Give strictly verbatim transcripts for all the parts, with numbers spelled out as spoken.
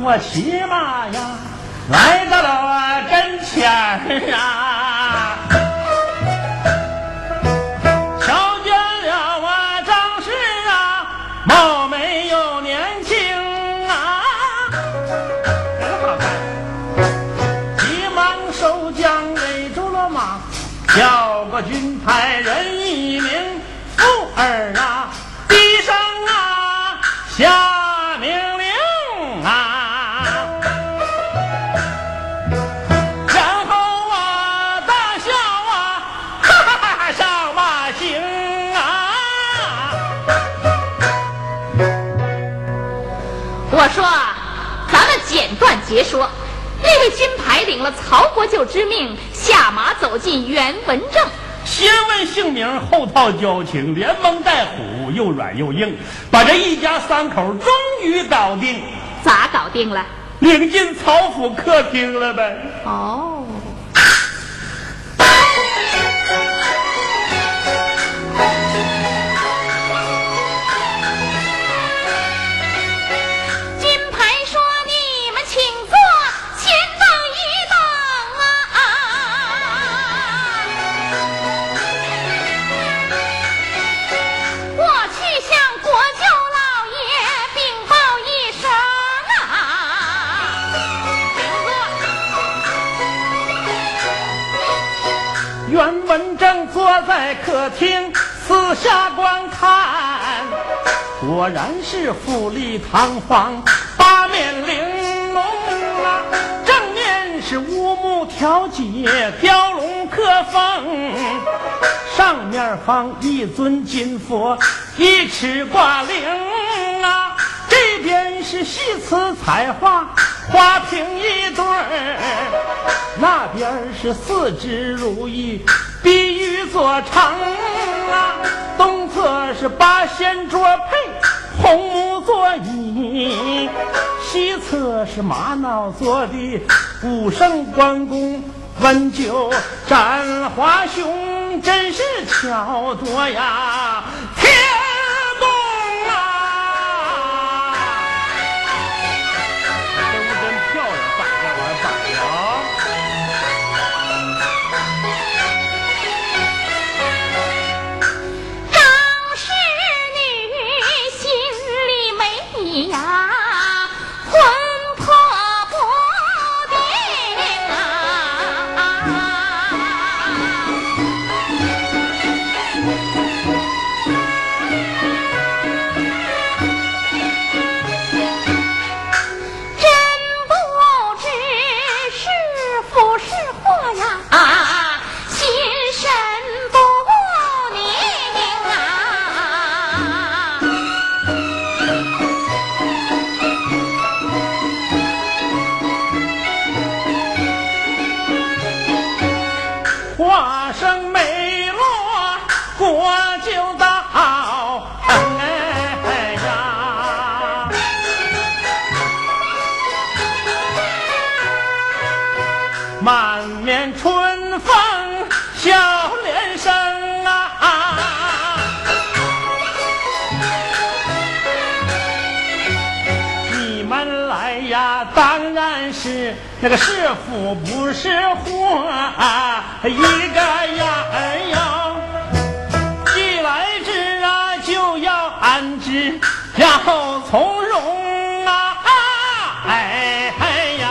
我骑马呀，来到了跟前儿啊，瞧见了我张氏啊，貌美又年轻啊，急忙收缰勒住了马，叫个军派人一名，妇儿啊，低声啊，下。我说咱们简短截说，那位金牌领了曹国舅之命，下马走进袁文正，先问姓名，后套交情，连蒙带唬，又软又硬，把这一家三口终于搞定。咋搞定了？领进曹府客厅了呗。哦，袁文正坐在客厅四下观看，果然是富丽堂皇，八面玲珑啊，正面是乌木条解，雕龙刻凤，上面放一尊金佛，一尺挂铃啊，这边是细瓷彩画，花瓶一对儿，那边是四肢如意，碧玉座长啊，东侧是八仙桌配红木座椅，西侧是玛瑙座的武圣关公，温酒斩华雄，真是巧夺呀天公啊！真不真漂亮，摆着玩摆着啊！满面春风笑脸生啊，你们来呀，当然是那个是福不是祸啊，一个呀，哎呦，既来之啊，就要安之，然后从容啊，哎哎呀。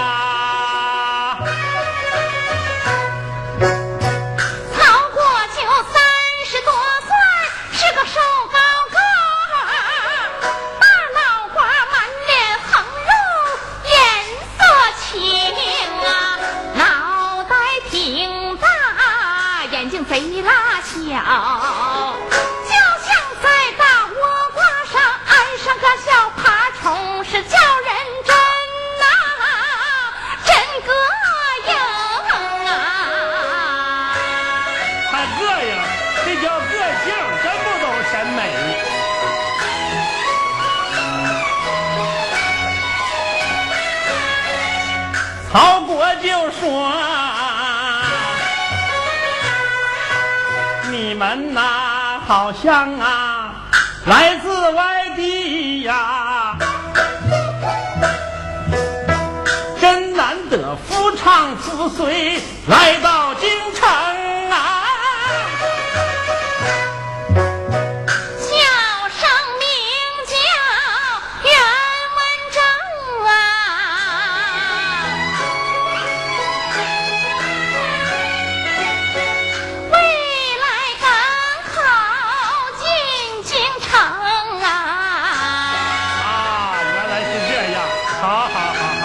曹国就说：“你们呐、啊，好像啊，来自外地呀、啊。”夫唱妇随来到京城啊，叫声名叫袁文正啊，未来赶考进京城啊。啊，原来是这样，好好好好。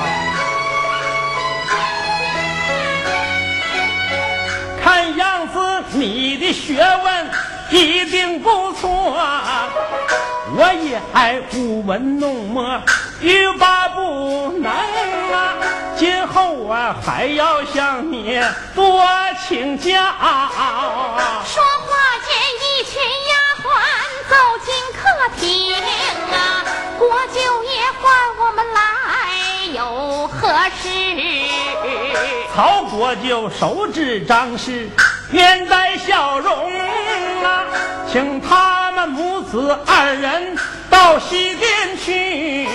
看样子你的学问一定不错啊，我也还舞文弄墨欲罢不能啊，今后啊还要向你多请教。说话间一群丫鬟走进客厅啊，国舅爷唤我们来有何事？曹国舅手指张氏，面带笑容啊，请他们母子二人到西店去，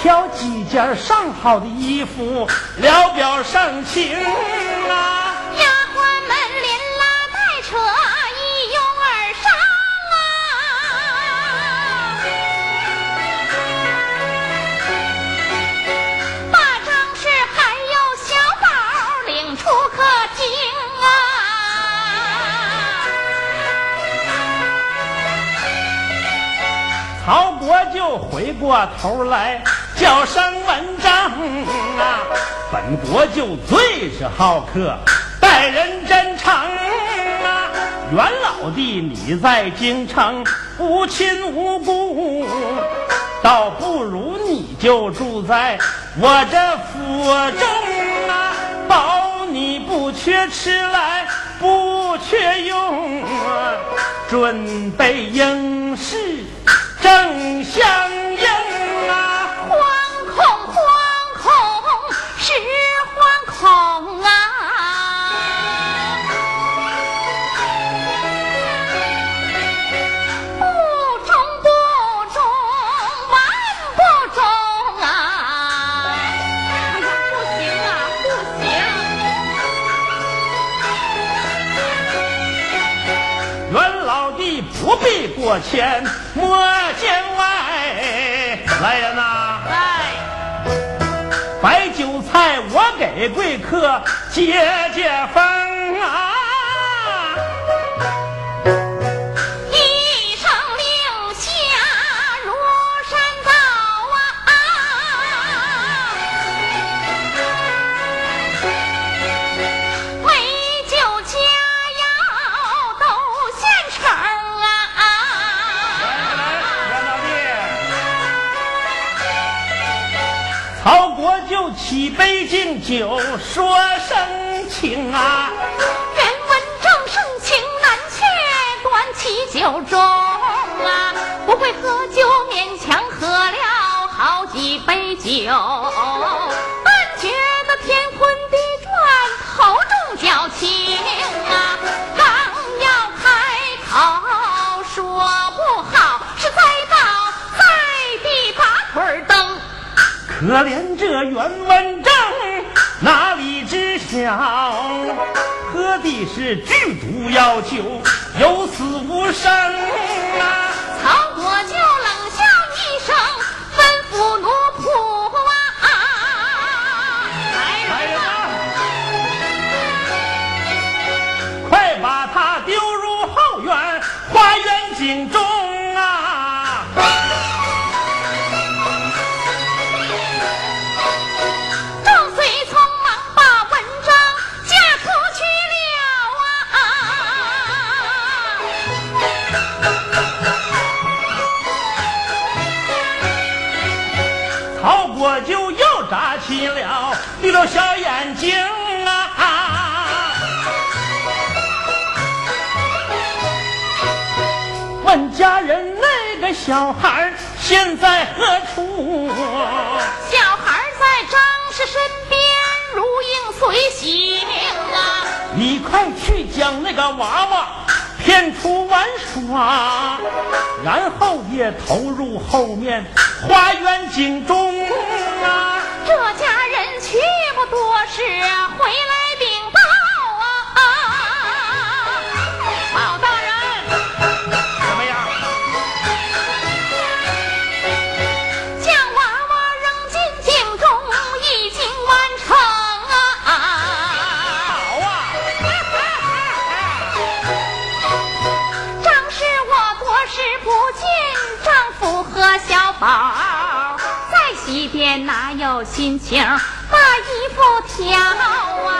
挑几件上好的衣服，聊表盛情啊。丫鬟们连拉带扯一拥而上啊，把张氏还有小宝领出客厅啊，曹国舅回过头来叫声文章啊，本国舅最是好客，待人真诚啊，袁老弟你在京城无亲无故，倒不如你就住在我这府中啊，保你不缺吃来不缺用啊，准备应试正相应啊。惶恐惶恐是惶恐啊，不中不中万不中啊，哎呀不行啊不行，袁老弟不必过谦莫见外。来人呐，白酒菜我给贵客解解风啊，一声令下如山倒啊，美酒佳肴都现成啊。袁老弟，曹国舅起杯敬酒说声情啊，人文正盛情难却，端起酒盅啊，不会喝酒勉强喝了好几杯酒，但觉得天昏地转，头重脚轻啊，刚要开口说不好，是栽倒在地拔腿儿蹬。可怜这袁文正哪里知晓，喝的是剧毒药酒，有死无生啊。曹国舅冷笑一声，吩咐奴仆啊，来人呐，快把他丢入后院花园井中啊。众随匆忙把文章嫁出去了啊。曹国舅又扎起了绿豆小眼睛啊，问家人那个小孩儿现在何处？小孩儿在张氏身边如影随形啊，你快去将那个娃娃骗出玩耍，然后也投入后面花园井中啊。这家人去不多是回来禀报啊！老大人，怎么样？将娃娃扔进井中，已经完成啊！好啊！正是我多时不见丈夫和小宝，在西边哪有心情？不调啊！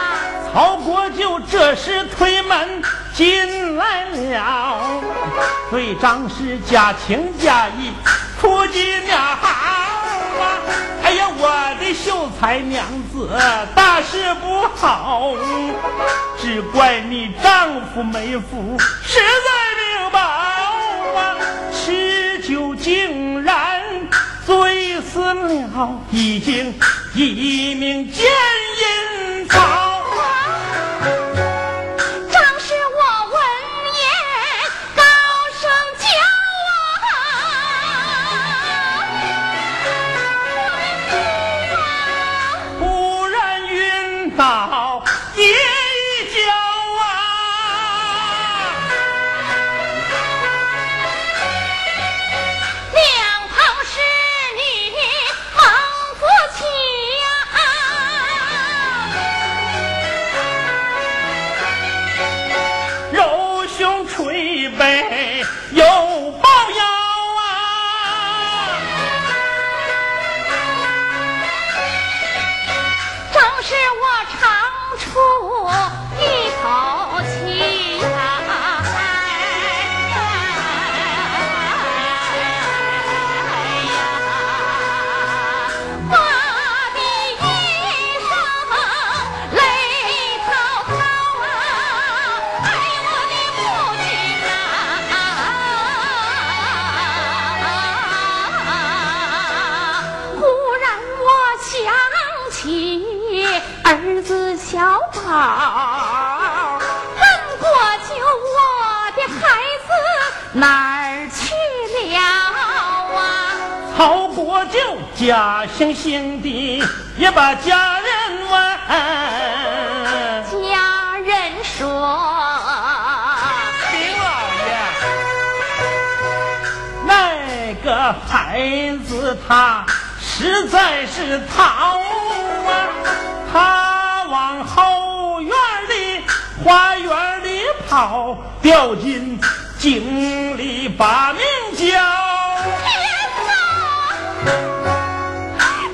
曹国舅这时推门进来了，对张氏假情假意出尽了好啊！哎呀，我的秀才娘子，大事不好，只怪你丈夫没福，实在命薄啊！吃酒竟然醉死了，已经一命见阴曹啊！正是我闻言高声叫啊，不然晕倒也一跤啊！两旁侍女忙扶起，有抱腰啊！正是我长出一口气啊！儿子小宝，问过就我的孩子哪儿去了啊？曹国舅假惺惺的也把家人问，家人说，林老爷，那个孩子他实在是逃啊，他往后院里花园里跑，掉进井里把命交。天哪！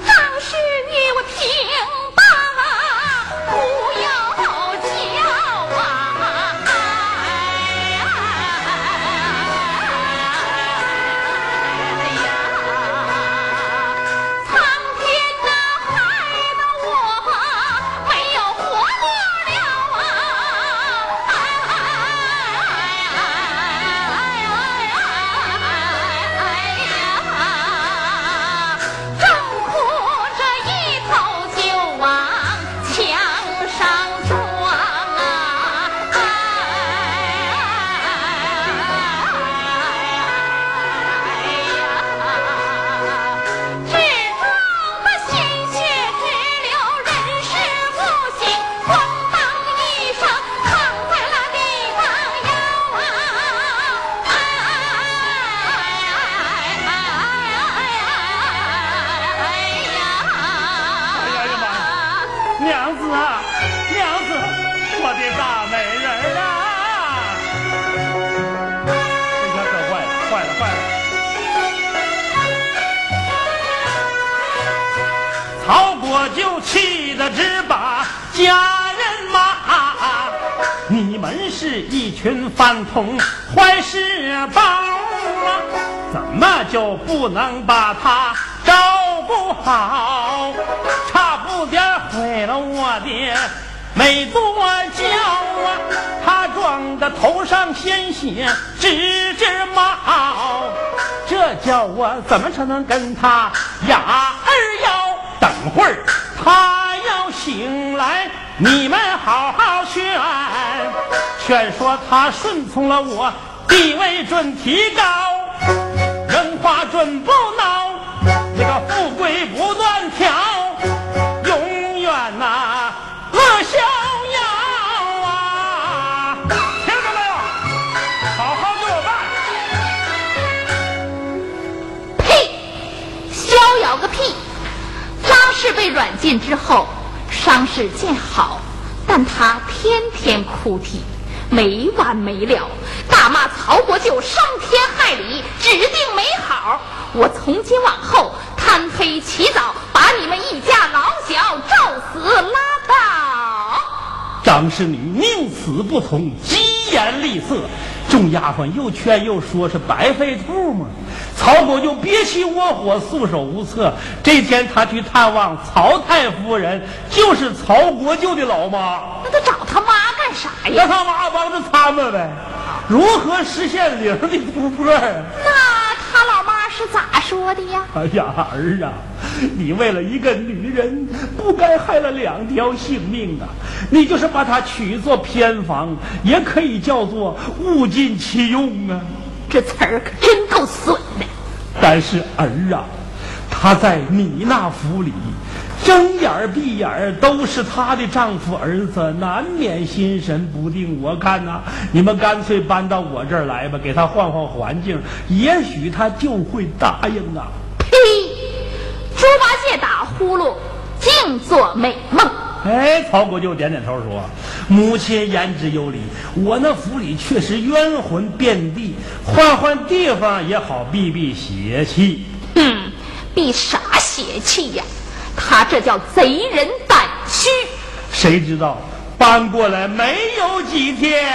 张侍女，我听罢不要叫啊！哎呀，苍天哪，害得我！只把家人骂，你们是一群饭桶坏事包啊，怎么就不能把他照顾好？差不点毁了我的美多娇啊！他撞得头上鲜血直直冒，这叫我怎么才能跟他哑儿腰？等会儿他要醒来，你们好好劝劝说他，顺从了我，地位准提高，文化准不孬，这个富贵不断挑，永远啊之后，伤势见好，但他天天哭啼，没完没了，大骂曹国舅伤天害理，指定没好。我从今往后贪黑起早，把你们一家老小照死拉倒。张侍女宁死不从，疾言厉色。众丫鬟又劝又说，是白费兔嘛。曹国舅憋气窝火，束手无策。这天他去探望曹太夫人，就是曹国舅的老妈。那他找他妈干啥呀？让他妈帮着参谋呗，如何实现零的突破。那他老妈是咋说的呀？哎呀，儿啊，你为了一个女人不该害了两条性命啊！你就是把她娶做偏房，也可以叫做物尽其用啊。这词儿可真够损的。但是儿啊，她在你那府里睁眼闭眼都是她的丈夫儿子，难免心神不定。我看啊，你们干脆搬到我这儿来吧，给她换换环境，也许她就会答应啊。呸！猪八戒打呼噜，净做美梦。哎，曹国舅点点头说，母亲言之有理，我那府里确实冤魂遍地，换换地方也好避避邪气。嗯，避啥邪气呀？他这叫贼人胆虚。谁知道搬过来没有几天，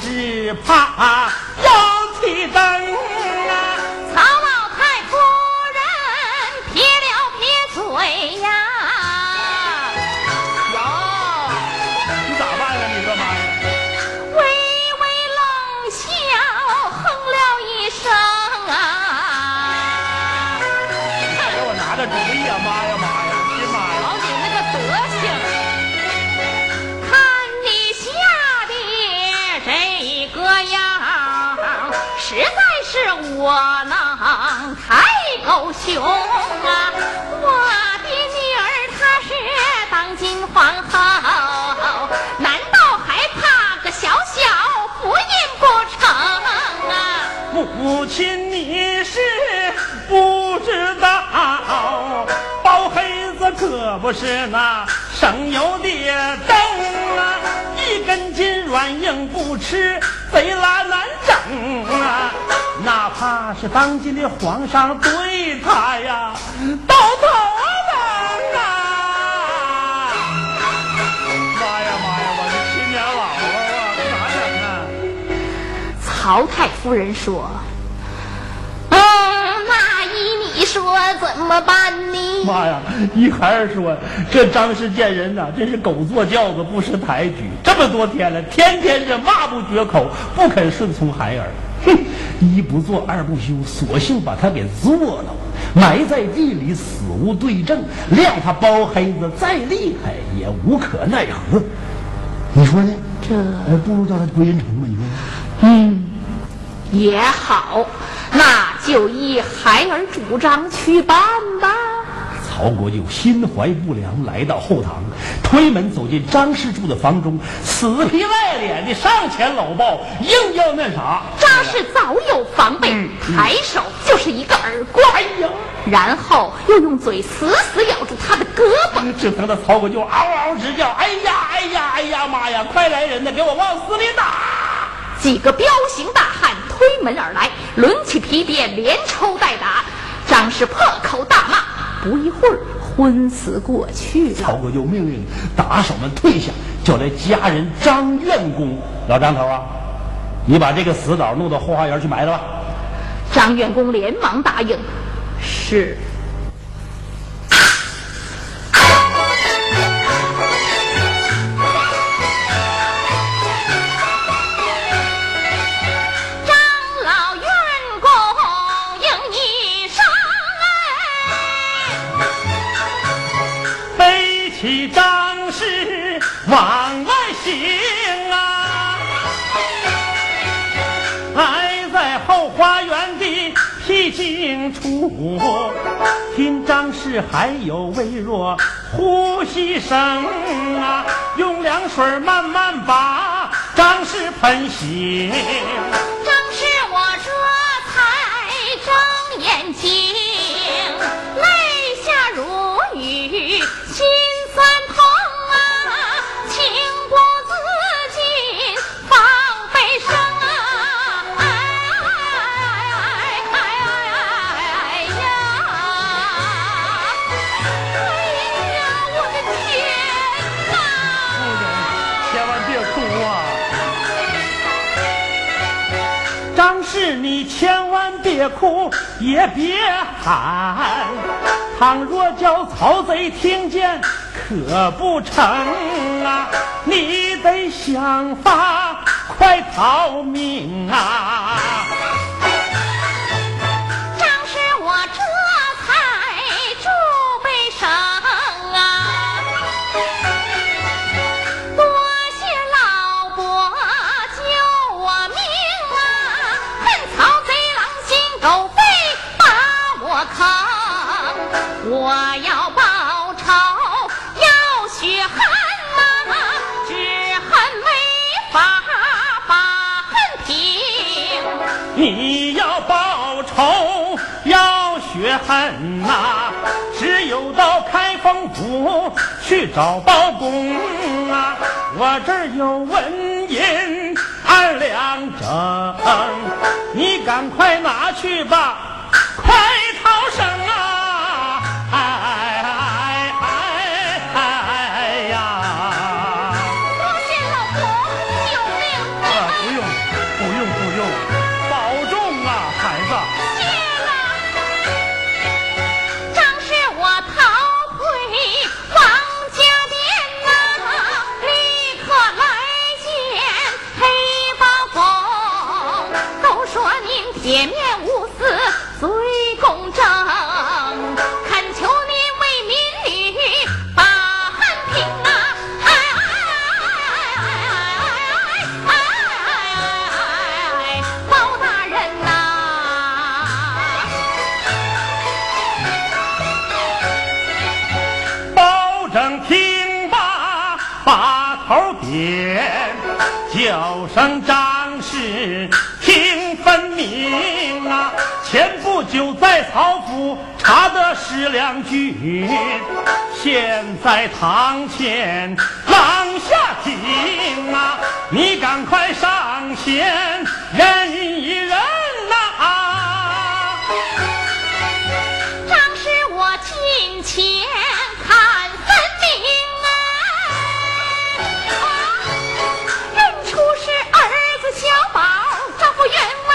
只怕要起灯啊！曹老太夫人撇了撇嘴呀，哟、哦，你咋办呀？你说妈呀？微微冷笑，哼了一声啊！哎呀，我拿着主意啊！妈呀妈呀！哎妈呀！老你那个德行！实在是我能太狗熊啊！我的女儿她是当今皇后，难道还怕个小小福音不成啊？母亲你是不知道，包黑子可不是那省油的灯啊，一根筋软硬不吃，贼拉难整啊！哪怕是当今的皇上对他呀，都头疼啊！妈呀妈呀，我是亲娘老啊，咋整啊？曹太夫人说：“嗯，那依你说怎么办呢？”妈呀！依孩儿说，这张氏见人呐、啊，真是狗坐轿子不识抬举。这么多天了，天天是骂不绝口，不肯顺从孩儿。哼，一不做二不休，索性把他给做了，埋在地里，死无对证，谅他包黑子再厉害也无可奈何。你说呢？这不如叫他归人城吧？你说？嗯，也好，那就依孩儿主张去办吧。曹国舅心怀不良，来到后堂，推门走进张世柱的房中，死皮赖脸的上前搂抱，硬要那啥。张氏早有防备，嗯、抬手就是一个耳光，哎呀！然后又用嘴死死咬住他的胳膊，只疼的曹国舅嗷嗷直叫，哎呀哎呀哎呀妈呀！快来人呐，给我往死里打！几个彪形大汉推门而来，抡起皮鞭连抽带打，张氏破口大骂，不一会儿昏死过去了。曹国舅命令打手们退下，叫来家人张院公，老张头啊，你把这个死枣弄到后花园去埋了吧。张院公连忙答应，是。张氏往外行啊，挨在后花园的僻静处，听张氏还有微弱呼吸声啊，用凉水慢慢把张氏喷醒。张氏我这才睁眼睛，泪下如雨，心酸痛啊，情不自禁放悲声啊，哎哎哎呀，哎呀，我的天哪！夫人，千万别哭啊！张氏，你千万别哭，也别喊。倘若叫曹贼听见可不成啊，你得想法快逃命啊。张氏我这才助悲声啊，多谢老伯救我命啊，恨曹贼狼心狗肺把我坑，我要报仇要血恨啊，只恨没法把恨平。你要报仇要血恨啊，只有到开封府去找包公啊，我这儿有文银二两整，你赶快拿去吧，快逃生啊。铁面无私最公正，恳求您为民女把恨平啊！哎哎哎哎哎哎！包大人呐、啊，包拯听罢把头点，叫声张氏听分明啊！前不久在曹府查得十两军，现在堂前狼下井啊！你赶快上前认一认呐、啊！张氏我近前看分明啊，认出是儿子小宝丈夫袁文。哎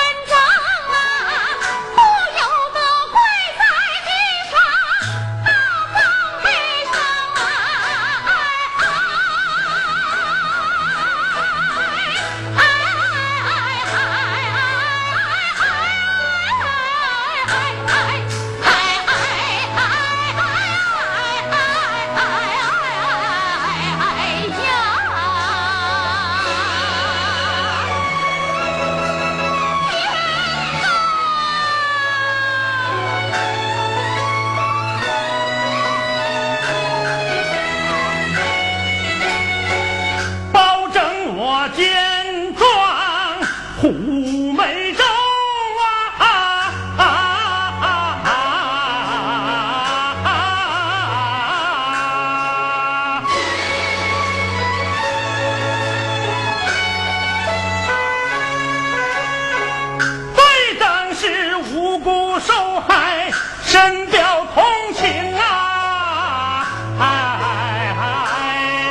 无辜受害，深表同情啊！哎哎哎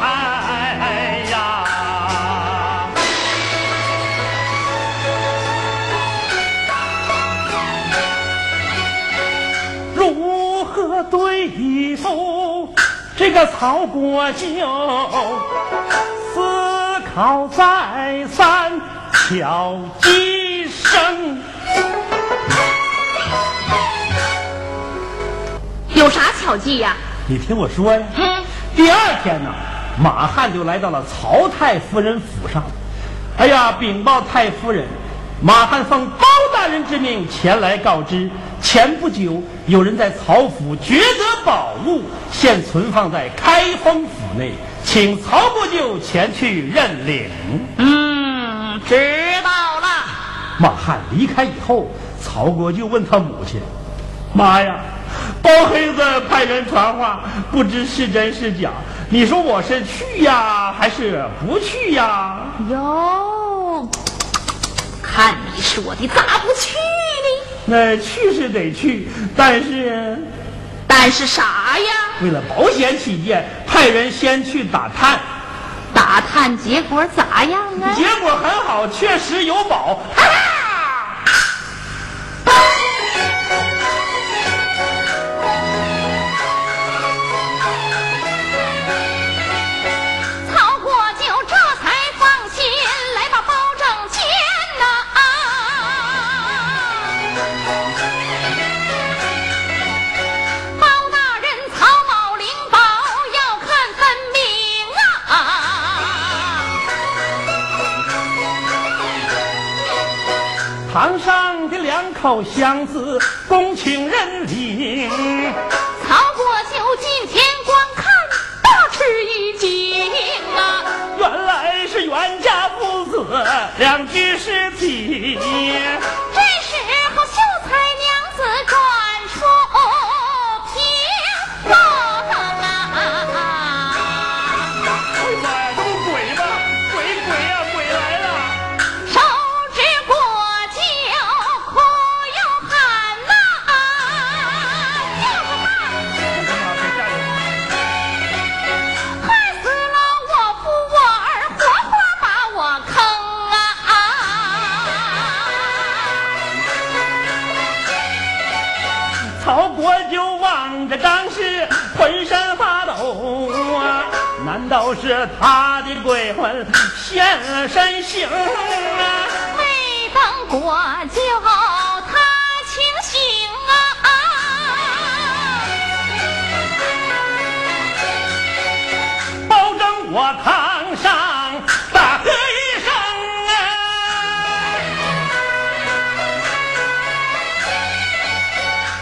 哎哎哎呀！如何对付这个曹国舅？思考再三，巧计生。有啥巧计呀、啊？你听我说呀。嗯。第二天呢，马汉就来到了曹太夫人府上。哎呀，禀报太夫人，马汉奉包大人之命前来告知，前不久有人在曹府掘得宝物，现存放在开封府内，请曹国舅前去认领。嗯，知道了。马汉离开以后，曹国舅问他母亲：“妈呀！”包黑子派人传话，不知是真是假，你说我是去呀还是不去呀？哟，看你说的咋不去呢？那去是得去，但是但是啥呀？为了保险起见，派人先去打探打探，结果咋样啊？结果很好，确实有宝。哈哈，堂上的两口箱子恭请认领，曹国舅今天光看大吃一惊啊！原来是袁家父子两具尸体，这时候秀才娘子转出屏风啊！鬼吧，都鬼吧，鬼鬼呀、啊，鬼来了！手指过。浑身发抖啊！难道是他的鬼魂现身形啊？没等国舅他清醒啊！包拯我堂上大喝一声啊！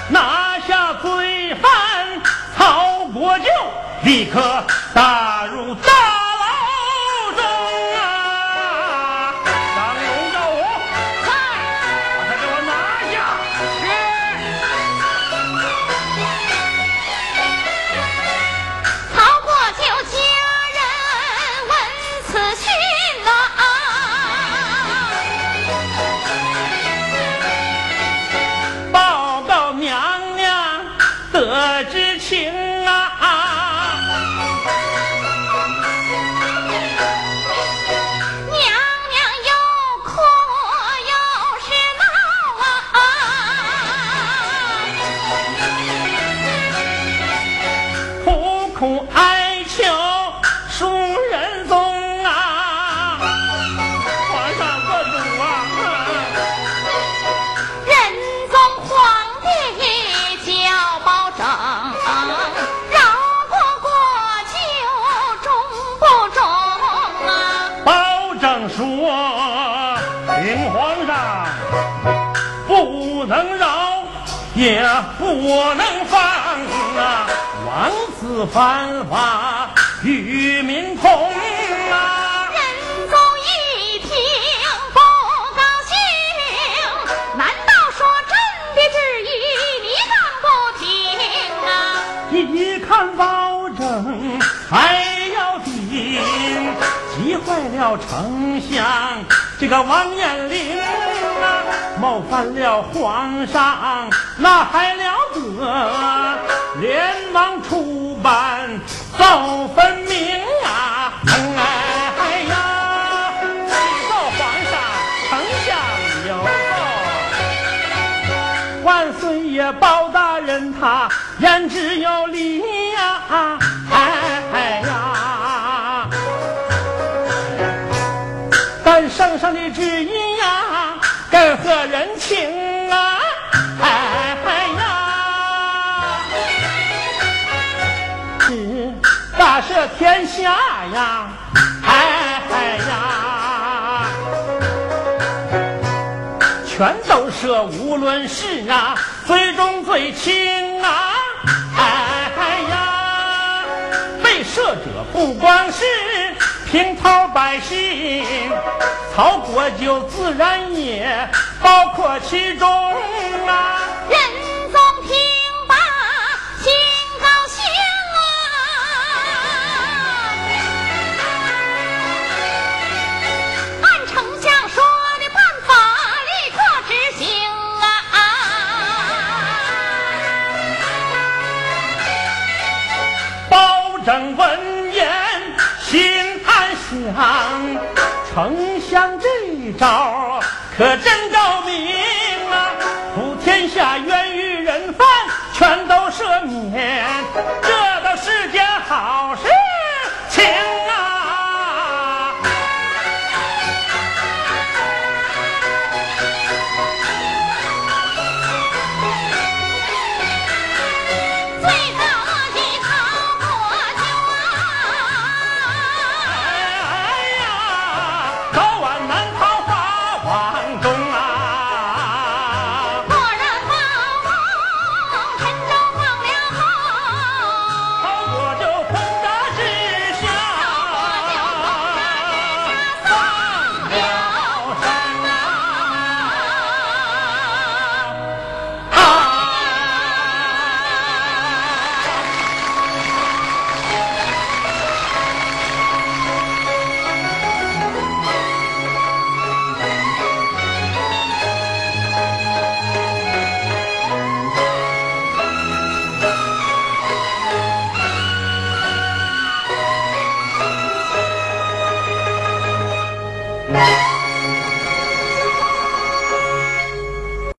拿下罪犯！我就立刻打入大牢中啊！张龙赵虎，在，把他给我拿下！是。曹国舅家人闻此讯啊，报告娘娘得知情。也不能放啊！王子犯法与民同啊！仁宗一听不高兴，难道说朕的旨意你敢不听啊？一看包拯还要顶，急坏了丞相这个王彦霖啊！冒犯了皇上，那还了得！连忙出班奏分明啊！哎呀，禀奏皇上，丞相有奏。万岁爷包大人他言之有理呀！哎呀，但圣上的旨意呀，更合人情啊！哎呀，嗯，大赦天下呀！哎呀，全都赦，无论是啊，最重最轻啊！哎呀，被赦者不光是平头百姓，曹国舅自然也包括其中啊。仁宗听罢心高兴啊，按丞相说的办法立刻执行啊。包拯闻言心暗想，丞相这招可真高明啊！普天下冤狱人犯全都赦免。